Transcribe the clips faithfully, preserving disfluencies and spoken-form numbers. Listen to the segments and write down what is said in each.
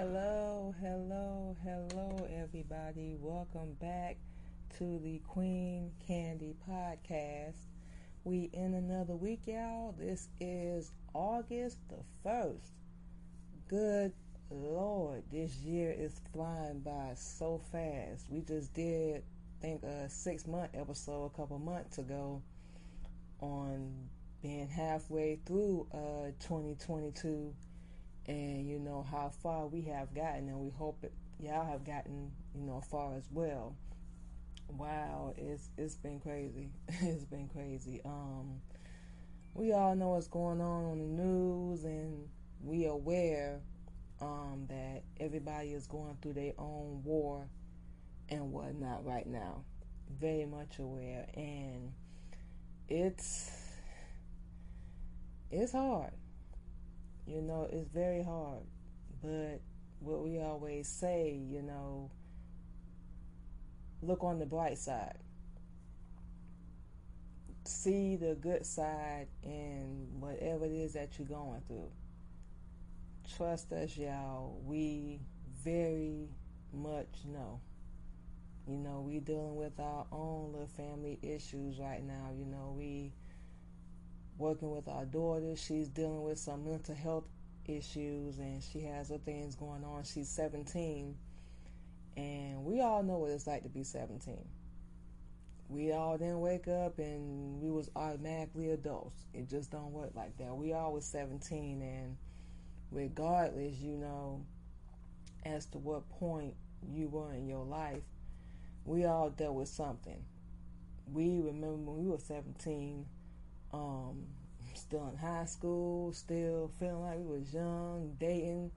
Hello, hello, hello, everybody. Welcome back to the Queen Candy Podcast. We in another week, y'all. This is August the first. Good Lord, this year is flying by so fast. We just did, I think, a six-month episode a couple months ago on being halfway through uh, twenty twenty-two. And you know how far we have gotten, and we hope it, y'all have gotten, you know, far as well. Wow, it's it's been crazy. It's been crazy. Um, we all know what's going on on the news, and we aware um, that everybody is going through their own war and whatnot right now. Very much aware, and it's it's hard. You know, it's very hard, but what we always say, you know, look on the bright side. See the good side in whatever it is that you're going through. Trust us, y'all. We very much know. You know, we dealing with our own little family issues right now. You know, we working with our daughter. She's dealing with some mental health issues, and she has other things going on. She's seventeen, and we all know what it's like to be seventeen. We all didn't wake up and we was automatically adults. It just don't work like that. We all was seventeen, and regardless, you know, as to what point you were in your life, we all dealt with something. We remember when we were seventeen, Um, still in high school, still feeling like we was young, dating,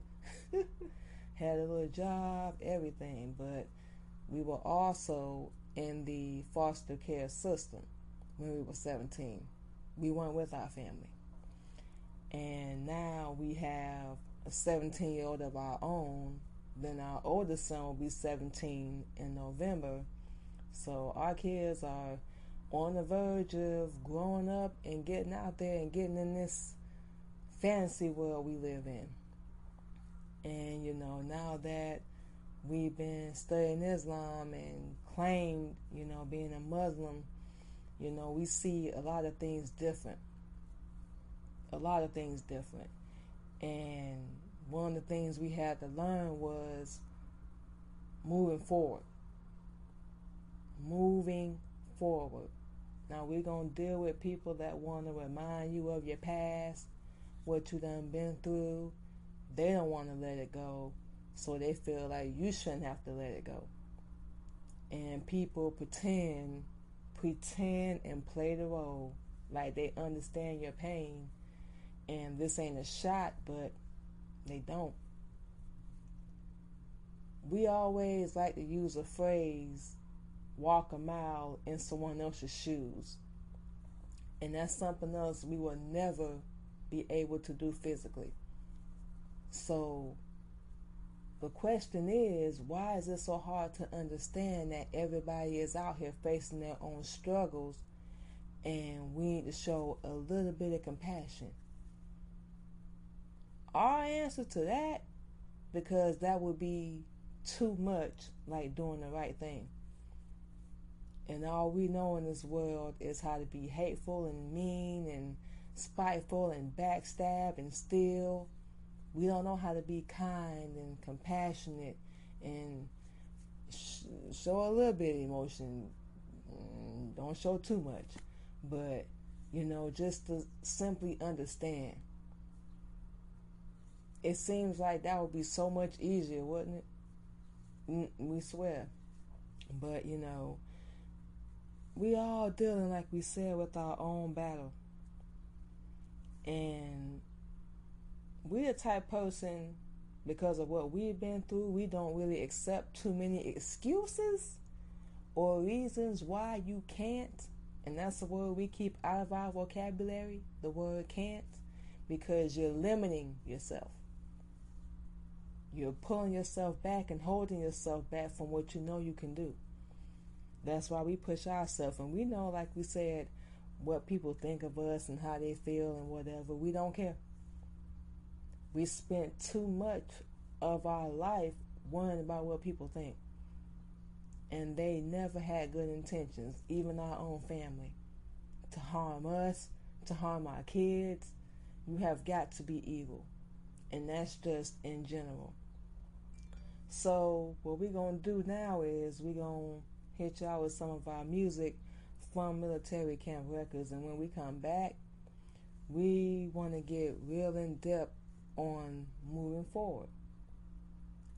had a little job, everything, but we were also in the foster care system when we were seventeen. We weren't with our family. And now we have a seventeen-year-old of our own. Then our oldest son will be seventeen in November. So our kids are on the verge of growing up and getting out there and getting in this fantasy world we live in. And, you know, now that we've been studying Islam and claimed, you know, being a Muslim, you know, we see a lot of things different. A lot of things different. And one of the things we had to learn was moving forward. Moving forward. Now we're going to deal with people that want to remind you of your past, what you done been through. They don't want to let it go, so they feel like you shouldn't have to let it go. And people pretend, pretend and play the role like they understand your pain, and this ain't a shot, but they don't. We always like to use a phrase, walk a mile in someone else's shoes. And that's something else we will never be able to do physically. So the question is, why is it so hard to understand that everybody is out here facing their own struggles, and we need to show a little bit of compassion? Our answer to that, because that would be too much like doing the right thing. And all we know in this world is how to be hateful and mean and spiteful and backstab and steal. We don't know how to be kind and compassionate and sh- show a little bit of emotion. Don't show too much. But, you know, just to simply understand. It seems like that would be so much easier, wouldn't it? We swear. But, you know, we all dealing, like we said, with our own battle. And we the type person, because of what we've been through, we don't really accept too many excuses or reasons why you can't. And that's the word we keep out of our vocabulary, the word can't, because you're limiting yourself. You're pulling yourself back and holding yourself back from what you know you can do. That's why we push ourselves, and we know, like we said, what people think of us and how they feel and whatever. We don't care. We spent too much of our life worrying about what people think. And they never had good intentions, even our own family, to harm us, to harm our kids. You have got to be evil. And that's just in general. So what we're going to do now is we're going to hit y'all with some of our music from Military Camp Records. And when we come back, we want to get real in depth on moving forward.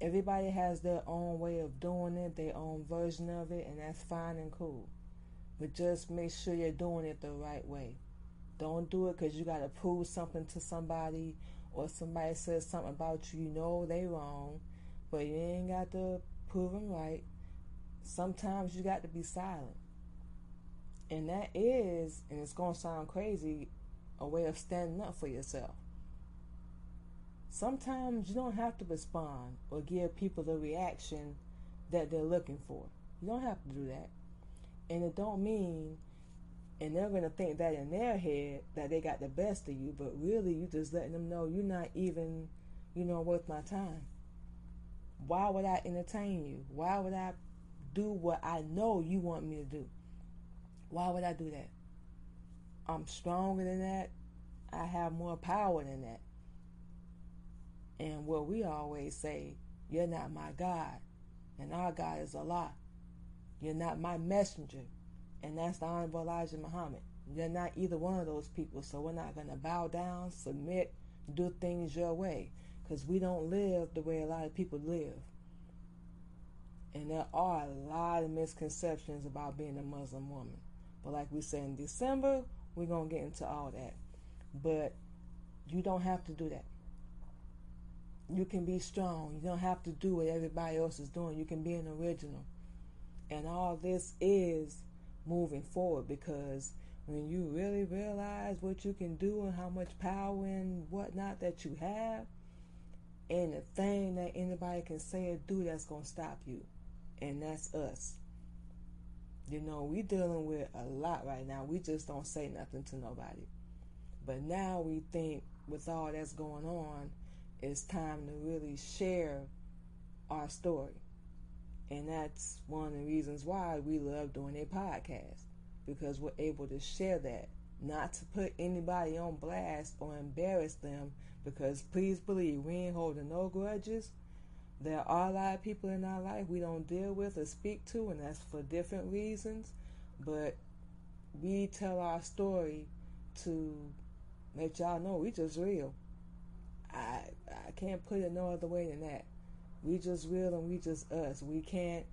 Everybody has their own way of doing it, their own version of it, and that's fine and cool. But just make sure you're doing it the right way. Don't do it because you got to prove something to somebody, or somebody says something about you, you know they wrong, but you ain't got to prove them right. Sometimes you got to be silent. And that is, and it's going to sound crazy, a way of standing up for yourself. Sometimes you don't have to respond or give people the reaction that they're looking for. You don't have to do that. And it don't mean, and they're going to think that in their head, that they got the best of you, but really you just letting them know you're not even, you know, worth my time. Why would I entertain you? Why would I do what I know you want me to do? Why would I do that? I'm stronger than that. I have more power than that. And what we always say, you're not my God, and our God is Allah. You're not my messenger, and that's the Honorable Elijah Muhammad. You're not either one of those people, so we're not going to bow down, submit, do things your way, because we don't live the way a lot of people live. And there are a lot of misconceptions about being a Muslim woman. But like we said in December, we're going to get into all that. But you don't have to do that. You can be strong. You don't have to do what everybody else is doing. You can be an original. And all this is moving forward, because when you really realize what you can do and how much power and whatnot that you have, ain't a thing that anybody can say or do that's going to stop you. And that's us. You know, we dealing with a lot right now. We just don't say nothing to nobody. But now we think with all that's going on, it's time to really share our story. And that's one of the reasons why we love doing a podcast, because we're able to share that, not to put anybody on blast or embarrass them, because please believe we ain't holding no grudges. There are a lot of people in our life we don't deal with or speak to, and that's for different reasons, but we tell our story to let y'all know we just real. I I can't put it no other way than that. We just real and we just us. We can't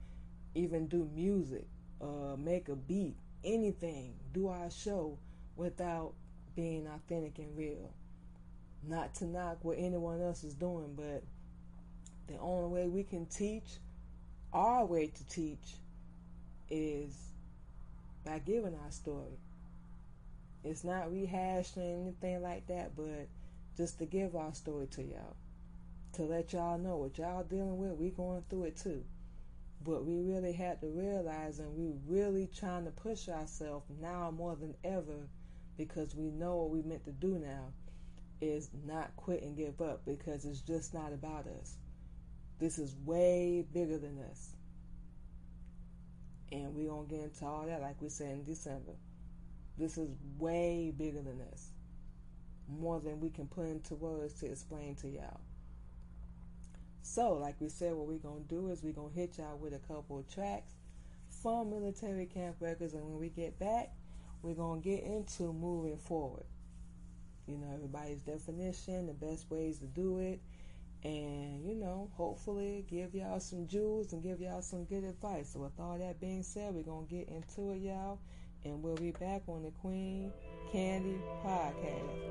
even do music, uh, make a beat, anything, do our show without being authentic and real. Not to knock what anyone else is doing, but the only way we can teach, our way to teach, is by giving our story. It's not rehashing anything like that, but just to give our story to y'all, to let y'all know what y'all dealing with, we going through it too. But we really had to realize, and we really trying to push ourselves now more than ever, because we know what we meant to do now is not quit and give up, because it's just not about us. This is way bigger than us. And we're going to get into all that like we said in December. This is way bigger than us. More than we can put into words to explain to y'all. So, like we said, what we're going to do is we're going to hit y'all with a couple of tracks from Military Camp Records. And when we get back, we're going to get into moving forward. You know, everybody's definition, the best ways to do it. And, you know, hopefully give y'all some jewels and give y'all some good advice. So, with all that being said, we're going to get into it, y'all. And we'll be back on the Queen Candy Podcast.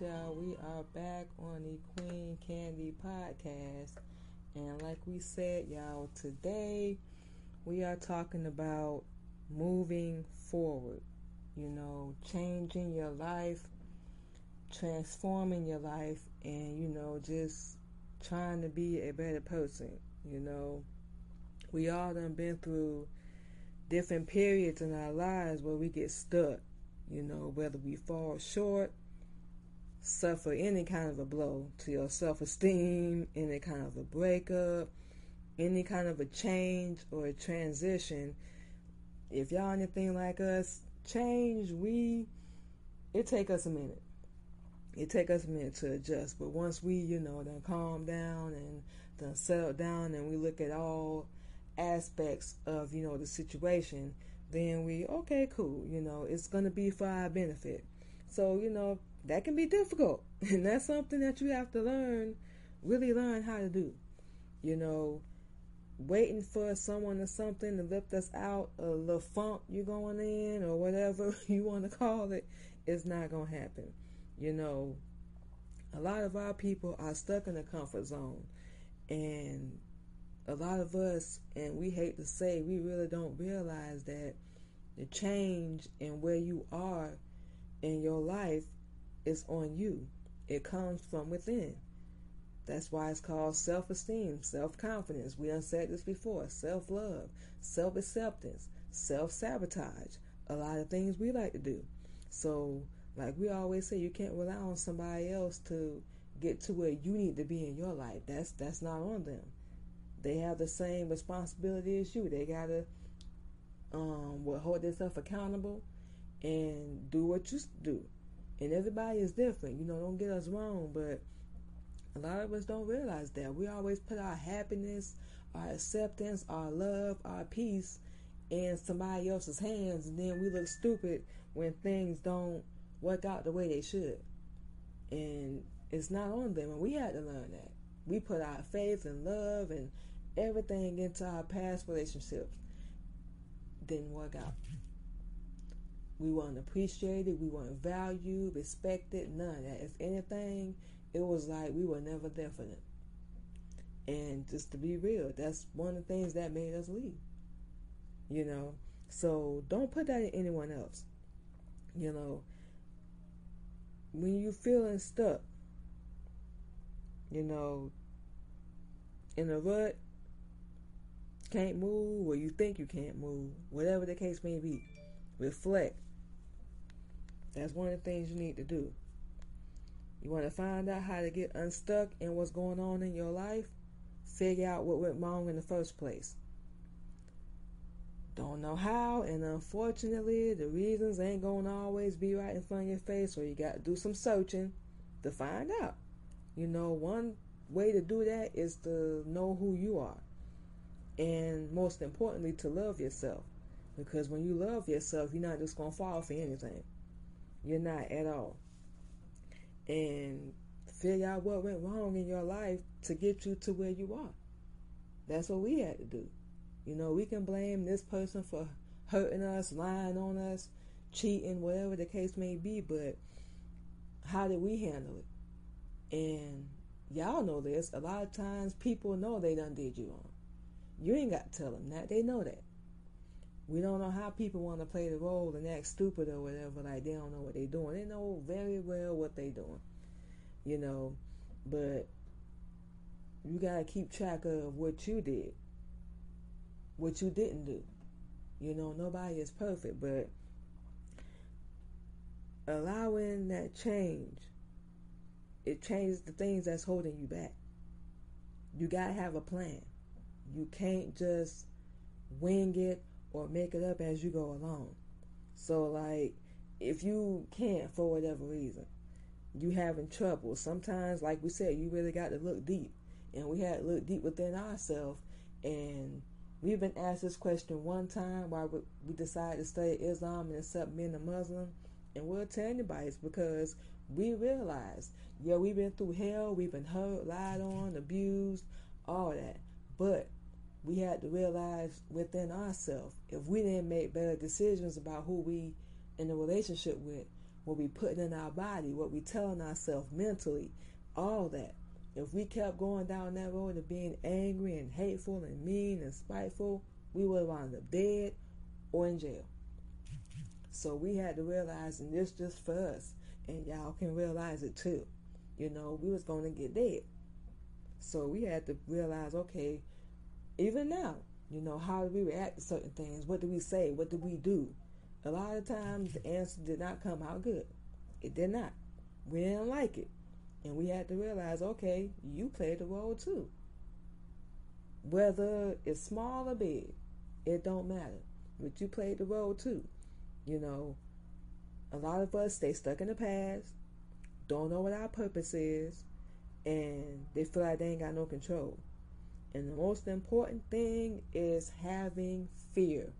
y'all. We are back on the Queen Candy Podcast. And like we said, y'all, today we are talking about moving forward. You know, changing your life, transforming your life, and, you know, just trying to be a better person. You know, we all done been through different periods in our lives where we get stuck. You know, whether we fall short, suffer any kind of a blow to your self-esteem, any kind of a breakup, any kind of a change or a transition. If y'all anything like us, change, we, it take us a minute. It take us a minute to adjust. But once we, you know, then calm down and then settle down and we look at all aspects of, you know, the situation, then we, okay, cool, you know, it's going to be for our benefit. So, you know, that can be difficult. And that's something that you have to learn, really learn how to do. You know, waiting for someone or something to lift us out of the funk you're going in or whatever you want to call it, it's not going to happen. You know, a lot of our people are stuck in the comfort zone. And a lot of us, and we hate to say, we really don't realize that the change in where you are in your life is on you. It comes from within. That's why it's called self-esteem, self-confidence. We done said this before. Self-love, self-acceptance, self-sabotage. A lot of things we like to do. So, like we always say, you can't rely on somebody else to get to where you need to be in your life. That's that's not on them. They have the same responsibility as you. They gotta um, hold themselves accountable and do what you do. And everybody is different. You know, don't get us wrong, but a lot of us don't realize that. We always put our happiness, our acceptance, our love, our peace in somebody else's hands, and then we look stupid when things don't work out the way they should. And it's not on them, and we had to learn that. We put our faith and love and everything into our past relationships. Didn't work out. We weren't appreciated. We weren't valued, respected, none of that. If anything, it was like we were never there for them. And just to be real, that's one of the things that made us leave. You know? So don't put that in anyone else. You know? When you're feeling stuck, you know, in a rut, can't move, or you think you can't move, whatever the case may be, reflect. That's one of the things you need to do. You want to find out how to get unstuck and what's going on in your life, figure out what went wrong in the first place. Don't know how, and unfortunately, the reasons ain't going to always be right in front of your face, so you got to do some searching to find out. You know, one way to do that is to know who you are. And most importantly, to love yourself. Because when you love yourself, you're not just going to fall for anything. You're not at all. And figure out what went wrong in your life to get you to where you are. That's what we had to do. You know, we can blame this person for hurting us, lying on us, cheating, whatever the case may be. But how did we handle it? And y'all know this. A lot of times people know they done did you wrong. You ain't got to tell them that. They know that. We don't know how people want to play the role and act stupid or whatever. Like, they don't know what they doing. They know very well what they doing. You know. But you got to keep track of what you did. What you didn't do. You know, nobody is perfect. But allowing that change, it changes the things that's holding you back. You gotta have a plan. You can't just wing it or make it up as you go along. So, like, if you can't for whatever reason, you having trouble. Sometimes, like we said, you really got to look deep. And we had to look deep within ourselves. And we've been asked this question one time why we decided to study Islam and accept being a Muslim. And we'll tell anybody it's because we realize, yeah, we've been through hell, we've been hurt, lied on, abused, all that. But we had to realize within ourselves, if we didn't make better decisions about who we in a relationship with, what we put in our body, what we telling ourselves mentally, all that. If we kept going down that road of being angry and hateful and mean and spiteful, we would have wound up dead or in jail. So we had to realize, and this just for us, and y'all can realize it too, you know, we was going to get dead. So we had to realize, okay, even now, you know, how do we react to certain things? What do we say? What do we do? A lot of times the answer did not come out good. It did not. We didn't like it. And we had to realize, okay, you played the role too. Whether it's small or big, it don't matter. But you played the role too. You know, a lot of us stay stuck in the past, don't know what our purpose is, and they feel like they ain't got no control. And the most important thing is having fear.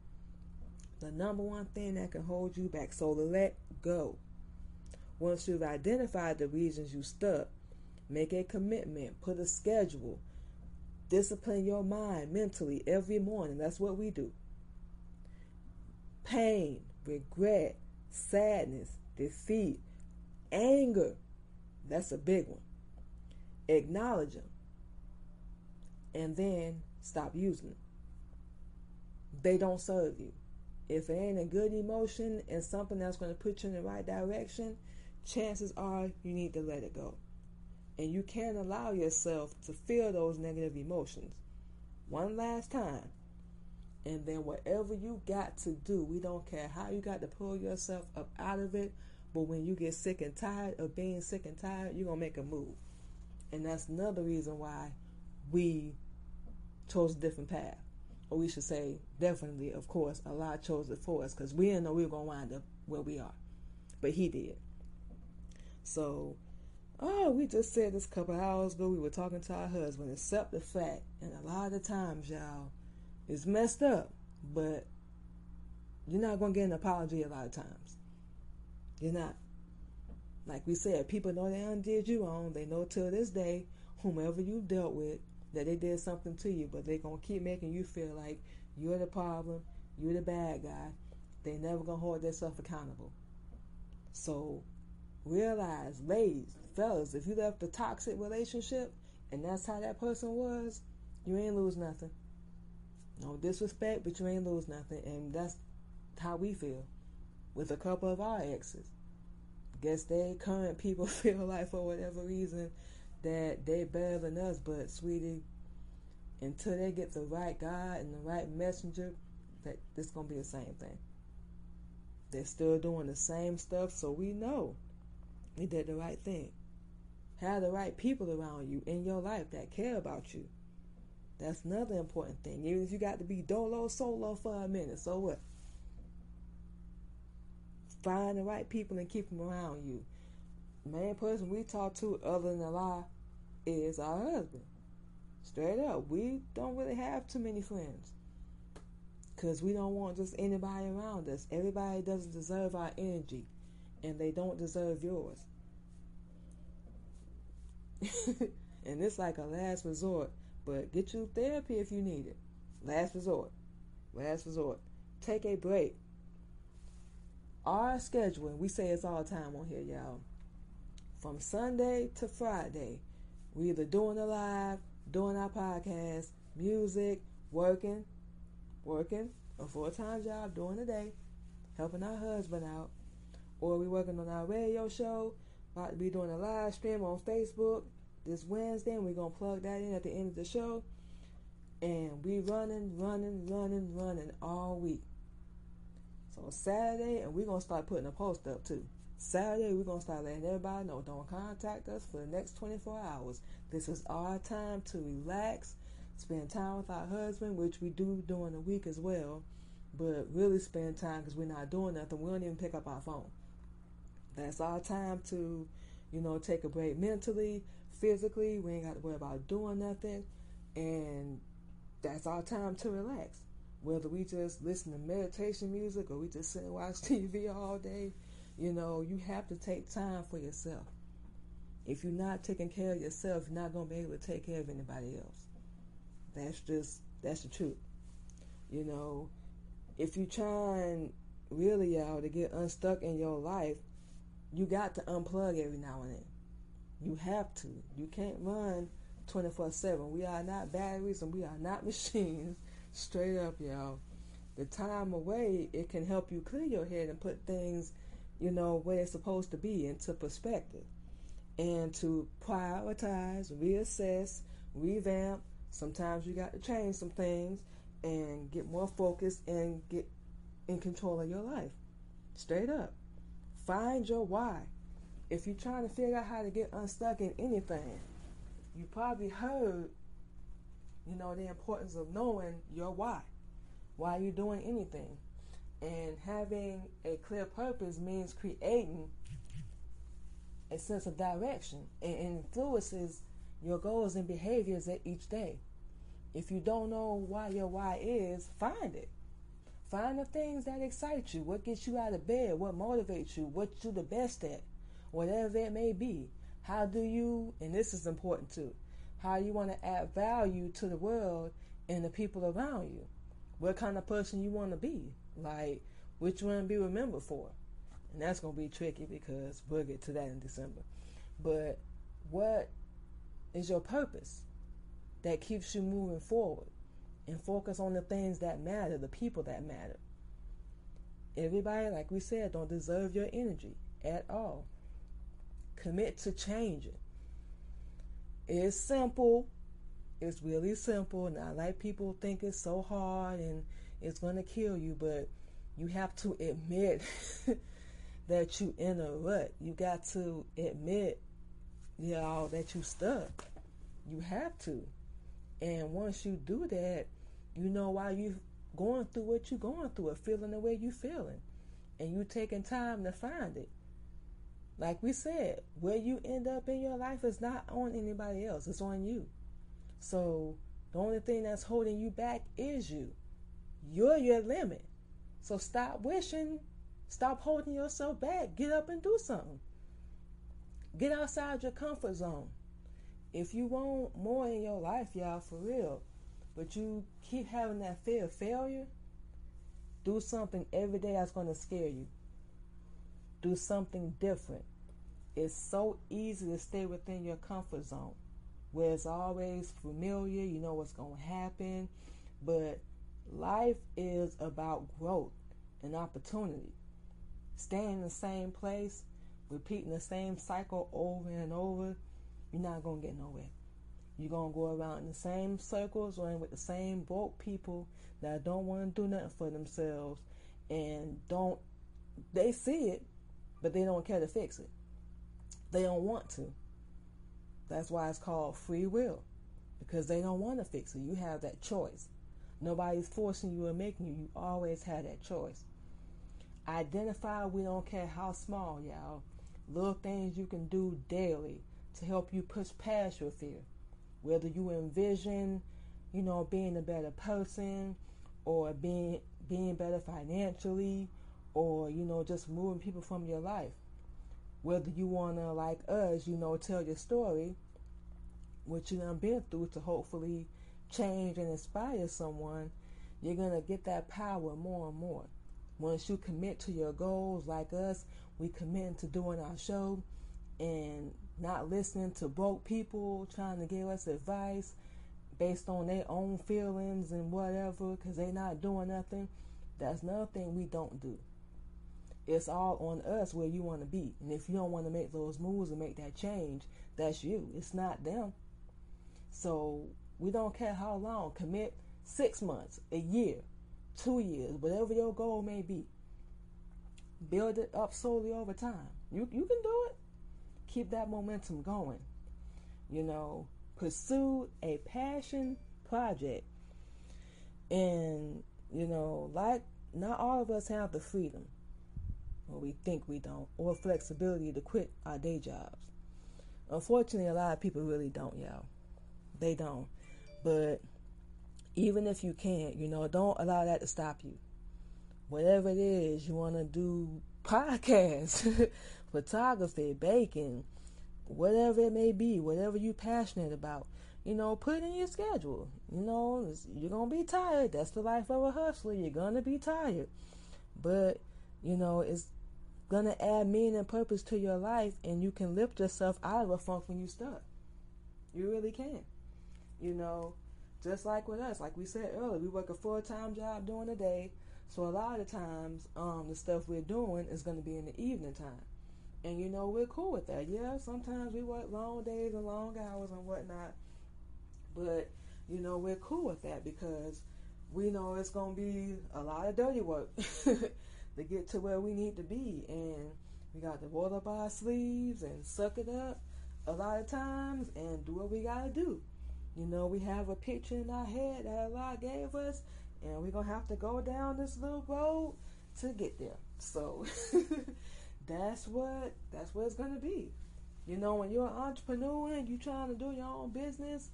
The number one thing that can hold you back. So let go. Once you've identified the reasons you stuck, make a commitment, put a schedule, discipline your mind mentally every morning. That's what we do. Pain, regret, sadness, defeat, anger. That's a big one. Acknowledge them. And then stop using them. They don't serve you. If it ain't a good emotion and something that's going to put you in the right direction, chances are you need to let it go. And you can't allow yourself to feel those negative emotions one last time. And then whatever you got to do, we don't care how you got to pull yourself up out of it. But when you get sick and tired of being sick and tired, you're going to make a move. And that's another reason why we chose a different path. Or we should say, definitely, of course, Allah chose it for us, because we didn't know we were going to wind up where we are. But He did. So, oh, we just said this a couple hours ago, we were talking to our husband, accept the fact, and a lot of times, y'all, it's messed up, but you're not going to get an apology a lot of times. You're not. Like we said, people know they undid you wrong. They know till this day, whomever you've dealt with, that they did something to you, but they're going to keep making you feel like you're the problem, you're the bad guy. They never going to hold themselves accountable. So realize, ladies, fellas, if you left a toxic relationship and that's how that person was, you ain't lose nothing. No disrespect, but you ain't lose nothing. And that's how we feel with a couple of our exes. Guess they current people feel like, for whatever reason, that they better than us. But sweetie, until they get the right God and the right messenger, that it's gonna be the same thing. They're still doing the same stuff. So we know you did the right thing. Have the right people around you in your life that care about you. That's another important thing. Even if you got to be dolo solo for a minute, so what? Find the right people and keep them around you. Main person we talk to other than Allah is our husband. Straight up, we don't really have too many friends, because we don't want just anybody around us. Everybody doesn't deserve our energy, and they don't deserve yours. And it's like a last resort, but get you therapy if you need it. Last resort. Last resort. Take a break. Our scheduling, we say it's all the time on here, y'all. From Sunday to Friday, we either doing a live, doing our podcast, music, working, working, a full-time job during the day, helping our husband out, or we working on our radio show, about to be doing a live stream on Facebook this Wednesday, and we're going to plug that in at the end of the show, and we running, running, running, running all week. So Saturday, and we're going to start putting a post up too. Saturday, we're going to start letting everybody know, don't contact us for the next twenty-four hours. This is our time to relax, spend time with our husband, which we do during the week as well, but really spend time, because we're not doing nothing. We don't even pick up our phone. That's our time to, you know, take a break mentally, physically. We ain't got to worry about doing nothing, and that's our time to relax. Whether we just listen to meditation music or we just sit and watch T V all day, you know, you have to take time for yourself. If you're not taking care of yourself, you're not going to be able to take care of anybody else. That's just, that's the truth. You know, if you're trying really, y'all, to get unstuck in your life, you got to unplug every now and then. You have to. You can't run twenty-four seven. We are not batteries and we are not machines. Straight up, y'all. The time away, it can help you clear your head and put things, you know, where it's supposed to be, into perspective. And to prioritize, reassess, revamp. Sometimes you got to change some things and get more focused and get in control of your life. Straight up. Find your why. If you're trying to figure out how to get unstuck in anything, you probably heard, you know, the importance of knowing your why. Why you're doing anything. And having a clear purpose means creating a sense of direction and influences your goals and behaviors at each day. If you don't know why your why is, find it. Find the things that excite you, what gets you out of bed, what motivates you, what you're the best at, whatever it may be. How do you, and this is important too, how you want to add value to the world and the people around you. What kind of person you want to be, like what you want to be remembered for. And that's going to be tricky because we'll get to that in December. But what is your purpose that keeps you moving forward? And focus on the things that matter, the people that matter. Everybody, like we said, don't deserve your energy at all. Commit to changing. It's simple. It's really simple. Not like people think it's so hard and it's going to kill you, but you have to admit that you in a rut. You got to admit, y'all, that you stuck. You have to. And once you do that, you know why you going through what you're going through or feeling the way you're feeling. And you taking time to find it. Like we said, where you end up in your life is not on anybody else. It's on you. So the only thing that's holding you back is you. You're your limit. So stop wishing. Stop holding yourself back. Get up and do something. Get outside your comfort zone. If you want more in your life, y'all, for real, but you keep having that fear of failure, do something every day that's going to scare you. Do something different. It's so easy to stay within your comfort zone, where it's always familiar, you know what's going to happen, but life is about growth and opportunity. Staying in the same place, repeating the same cycle over and over, you're not going to get nowhere. You're going to go around in the same circles or with the same broke people that don't want to do nothing for themselves and don't, they see it, but they don't care to fix it. They don't want to. That's why it's called free will, because they don't want to fix it. You have that choice. Nobody's forcing you or making you. You always have that choice. Identify, we don't care how small, y'all. Little things you can do daily to help you push past your fear. Whether you envision, you know, being a better person or being being better financially or, you know, just moving people from your life. Whether you want to, like us, you know, tell your story, what you done been through to hopefully change and inspire someone, you're going to get that power more and more. Once you commit to your goals, like us, we commit to doing our show and not listening to broke people trying to give us advice based on their own feelings and whatever because they're not doing nothing. That's another thing we don't do. It's all on us where you want to be. And if you don't want to make those moves and make that change, that's you. It's not them. So we don't care how long. Commit six months, a year, two years, whatever your goal may be. Build it up slowly over time. You, you can do it. Keep that momentum going. You know, pursue a passion project. And, you know, like not all of us have the freedom, or we think we don't, or flexibility to quit our day jobs. Unfortunately, a lot of people really don't, y'all. They don't. But even if you can't, you know, don't allow that to stop you. Whatever it is you want to do, podcasts, photography, baking, whatever it may be, whatever you're passionate about, you know, put it in your schedule. You know, you're going to be tired. That's the life of a hustler. You're going to be tired. But, you know, it's gonna add meaning and purpose to your life, and you can lift yourself out of a funk when you stuck. You really can. You know, just like with us, like we said earlier, we work a full-time job during the day, so a lot of the times um, the stuff we're doing is going to be in the evening time. And, you know, we're cool with that. Yeah, sometimes we work long days and long hours and whatnot, but, you know, we're cool with that because we know it's going to be a lot of dirty work to get to where we need to be. And we got to roll up our sleeves and suck it up a lot of times and do what we got to do. You know, we have a picture in our head that Allah gave us, and we're going to have to go down this little road to get there. So that's what that's what it's going to be. You know, when you're an entrepreneur and you're trying to do your own business,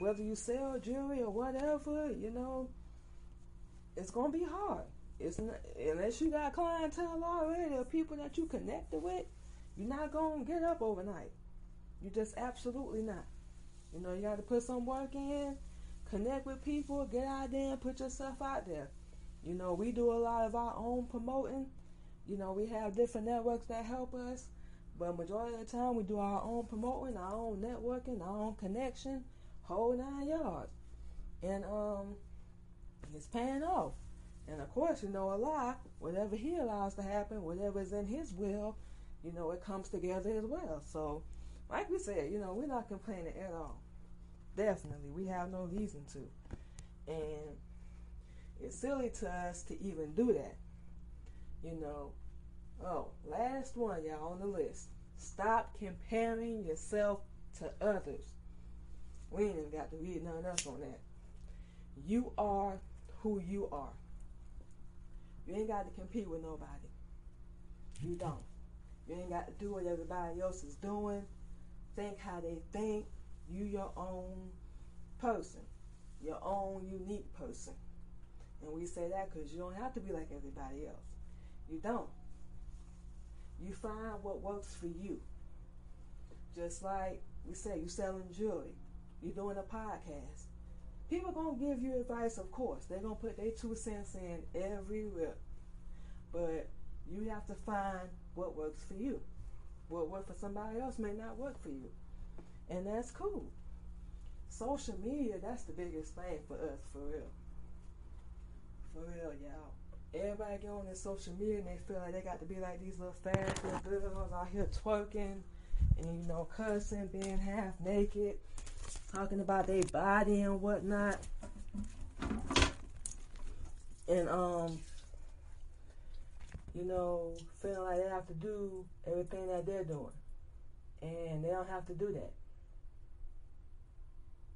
whether you sell jewelry or whatever, you know, it's going to be hard. It's not, unless you got clientele already or people that you connected with, you're not going to get up overnight. You just absolutely not. You know, you got to put some work in, connect with people, get out there and put yourself out there. You know, we do a lot of our own promoting. You know, we have different networks that help us, but majority of the time we do our own promoting, our own networking, our own connection, whole nine yards. And um, it's paying off. And of course, you know, Allah, whatever He allows to happen, whatever is in His will, you know, it comes together as well. So, like we said, you know, we're not complaining at all. Definitely. We have no reason to. And it's silly to us to even do that. You know, oh, last one, y'all, on the list. Stop comparing yourself to others. We ain't even got to read none else on that. You are who you are. You ain't got to compete with nobody. You don't. You ain't got to do what everybody else is doing. Think how they think. You your own person. Your own unique person. And we say that because you don't have to be like everybody else. You don't. You find what works for you. Just like we say, you're selling jewelry. You're doing a podcast. People are going to give you advice, of course. They're going to put their two cents in everywhere. But you have to find what works for you. What works for somebody else may not work for you. And that's cool. Social media, that's the biggest thing for us, for real. For real, y'all. Everybody get on their social media and they feel like they got to be like these little fast little girls out here twerking and, you know, cussing, being half naked, talking about their body and whatnot. And, um... you know, feeling like they have to do everything that they're doing. And they don't have to do that.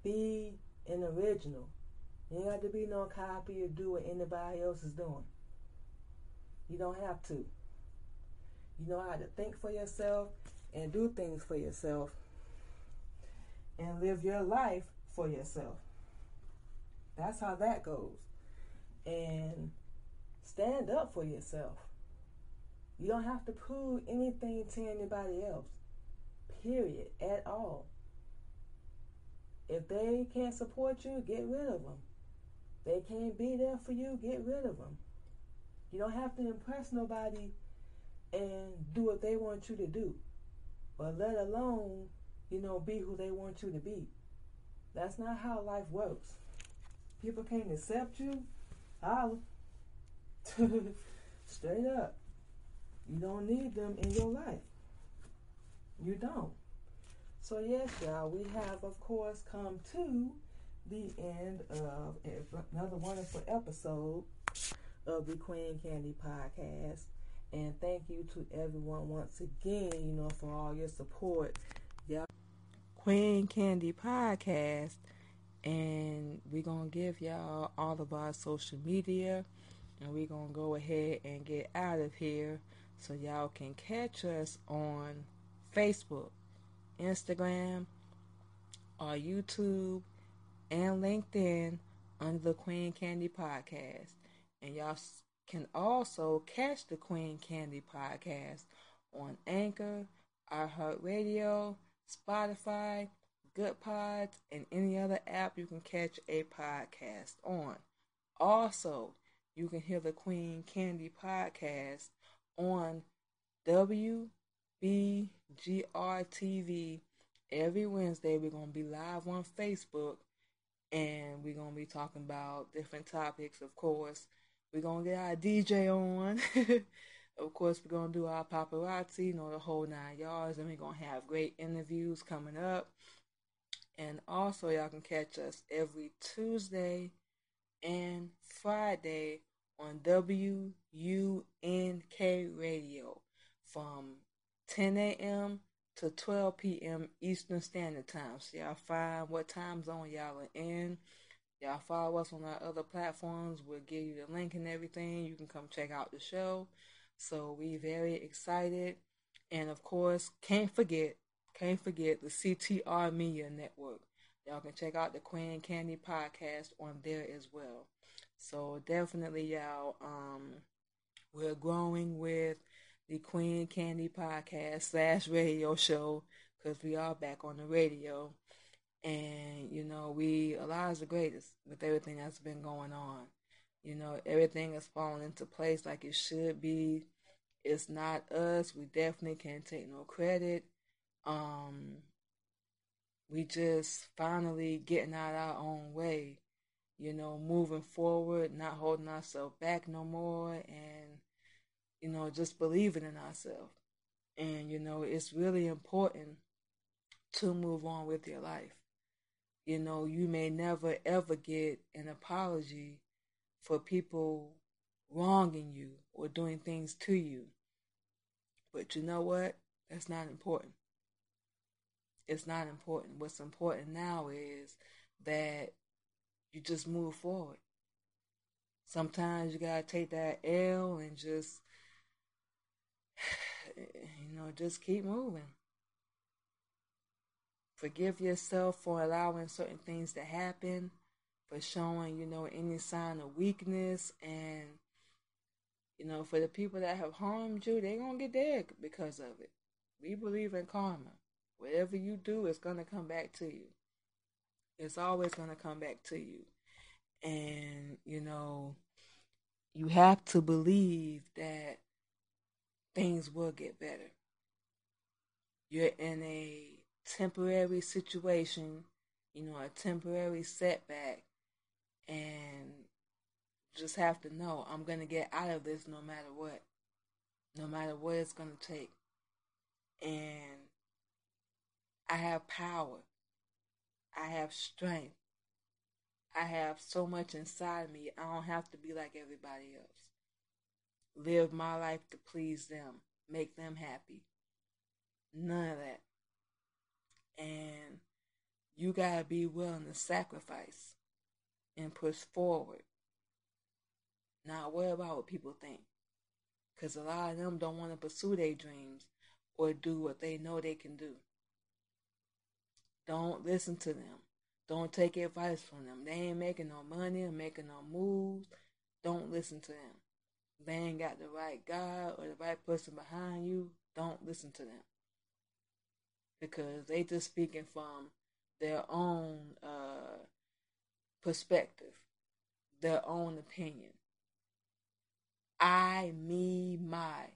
Be an original. You ain't got to be no copy or do what anybody else is doing. You don't have to. You know how to think for yourself and do things for yourself and live your life for yourself. That's how that goes. And stand up for yourself. You don't have to prove anything to anybody else, period, at all. If they can't support you, get rid of them. They can't be there for you, get rid of them. You don't have to impress nobody and do what they want you to do, but let alone, you know, be who they want you to be. That's not how life works. People can't accept you. I'll straight up. You don't need them in your life. You don't. So yes, y'all, we have, of course, come to the end of another wonderful episode of the Queen Candy Podcast. And thank you to everyone once again, you know, for all your support. Y'all, Queen Candy Podcast. And we're going to give y'all all of our social media. And we're going to go ahead and get out of here so y'all can catch us on Facebook, Instagram, or YouTube, and LinkedIn under the Queen Candy Podcast. And y'all can also catch the Queen Candy Podcast on Anchor, iHeartRadio, Spotify, Good Pods, and any other app you can catch a podcast on. Also, you can hear the Queen Candy Podcast on W. B G R T V. Every Wednesday we're going to be live on Facebook, and we're going to be talking about different topics, of course. We're going to get our D J on. Of course, we're going to do our paparazzi, you know, the whole nine yards, and we're going to have great interviews coming up. And also, y'all can catch us every Tuesday and Friday on W U N K Radio from ten a.m. to twelve p.m. Eastern Standard Time. So y'all find what time zone y'all are in. Y'all follow us on our other platforms. We'll give you the link and everything. You can come check out the show. So we very excited. And of course, can't forget, can't forget the C T R Media Network. Y'all can check out the Queen Candy Podcast on there as well. So definitely, y'all, um, we're growing with the Queen Candy Podcast slash radio show, because we are back on the radio. And, you know, we, Allah is the greatest with everything that's been going on. You know, everything is falling into place like it should be. It's not us. We definitely can't take no credit. Um, we just finally getting out our own way. You know, moving forward, not holding ourselves back no more, and, you know, just believing in ourselves. And, you know, it's really important to move on with your life. You know, you may never, ever get an apology for people wronging you or doing things to you. But you know what? That's not important. It's not important. What's important now is that you just move forward. Sometimes you gotta take that L and just, you know, just keep moving. Forgive yourself for allowing certain things to happen, for showing, you know, any sign of weakness. And, you know, for the people that have harmed you, they're going to get there because of it. We believe in karma. Whatever you do, it's going to come back to you. It's always going to come back to you. And, you know, you have to believe that things will get better. You're in a temporary situation, you know, a temporary setback, and just have to know, I'm going to get out of this no matter what, no matter what it's going to take. And I have power. I have strength. I have so much inside of me. I don't have to be like everybody else. Live my life to please them, make them happy. None of that. And you gotta be willing to sacrifice and push forward. Not worry about what people think, because a lot of them don't want to pursue their dreams or do what they know they can do. Don't listen to them. Don't take advice from them. They ain't making no money or making no moves. Don't listen to them. They ain't got the right guy or the right person behind you. Don't listen to them. Because they just speaking from their own uh, perspective, their own opinion. I, me, my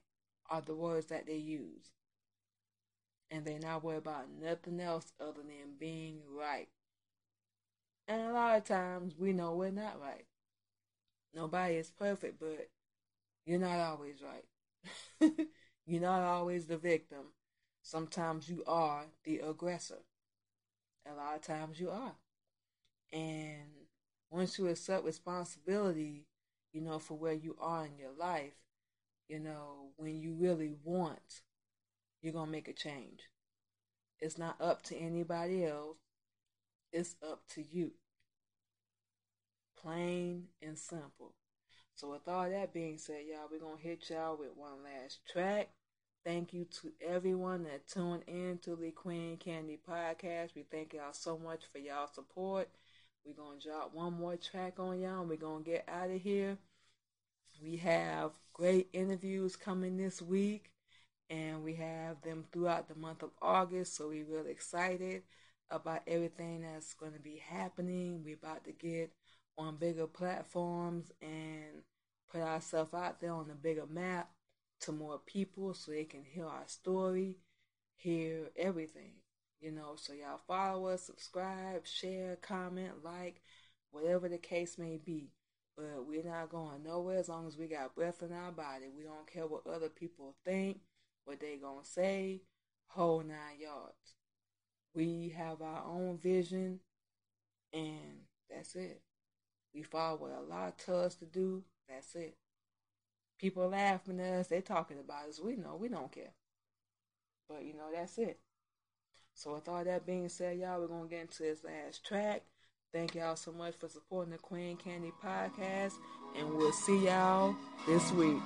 are the words that they use. And they not worry about nothing else other than being right. And a lot of times we know we're not right. Nobody is perfect, but you're not always right. You're not always the victim. Sometimes you are the aggressor. A lot of times you are. And once you accept responsibility, you know, for where you are in your life, you know, when you really want, you're going to make a change. It's not up to anybody else. It's up to you. Plain and simple. So with all that being said, y'all, we're going to hit y'all with one last track. Thank you to everyone that tuned in to the Queen Candy Podcast. We thank y'all so much for y'all support. We're going to drop one more track on y'all, and we're going to get out of here. We have great interviews coming this week, and we have them throughout the month of August, so we're really excited about everything that's going to be happening. We're about to get on bigger platforms and put ourselves out there on a bigger map. to more people so they can hear our story, hear everything, you know. So y'all follow us, subscribe, share, comment, like, whatever the case may be. But we're not going nowhere as long as we got breath in our body. We don't care what other people think, what they gonna say, whole nine yards. We have our own vision, and that's it. We follow what Allah tells us to do, that's it. People laughing at us, they talking about us, we know, we don't care. But, you know, that's it. So with all that being said, y'all, we're going to get into this last track. Thank y'all so much for supporting the Queen Candy Podcast, and we'll see y'all this week.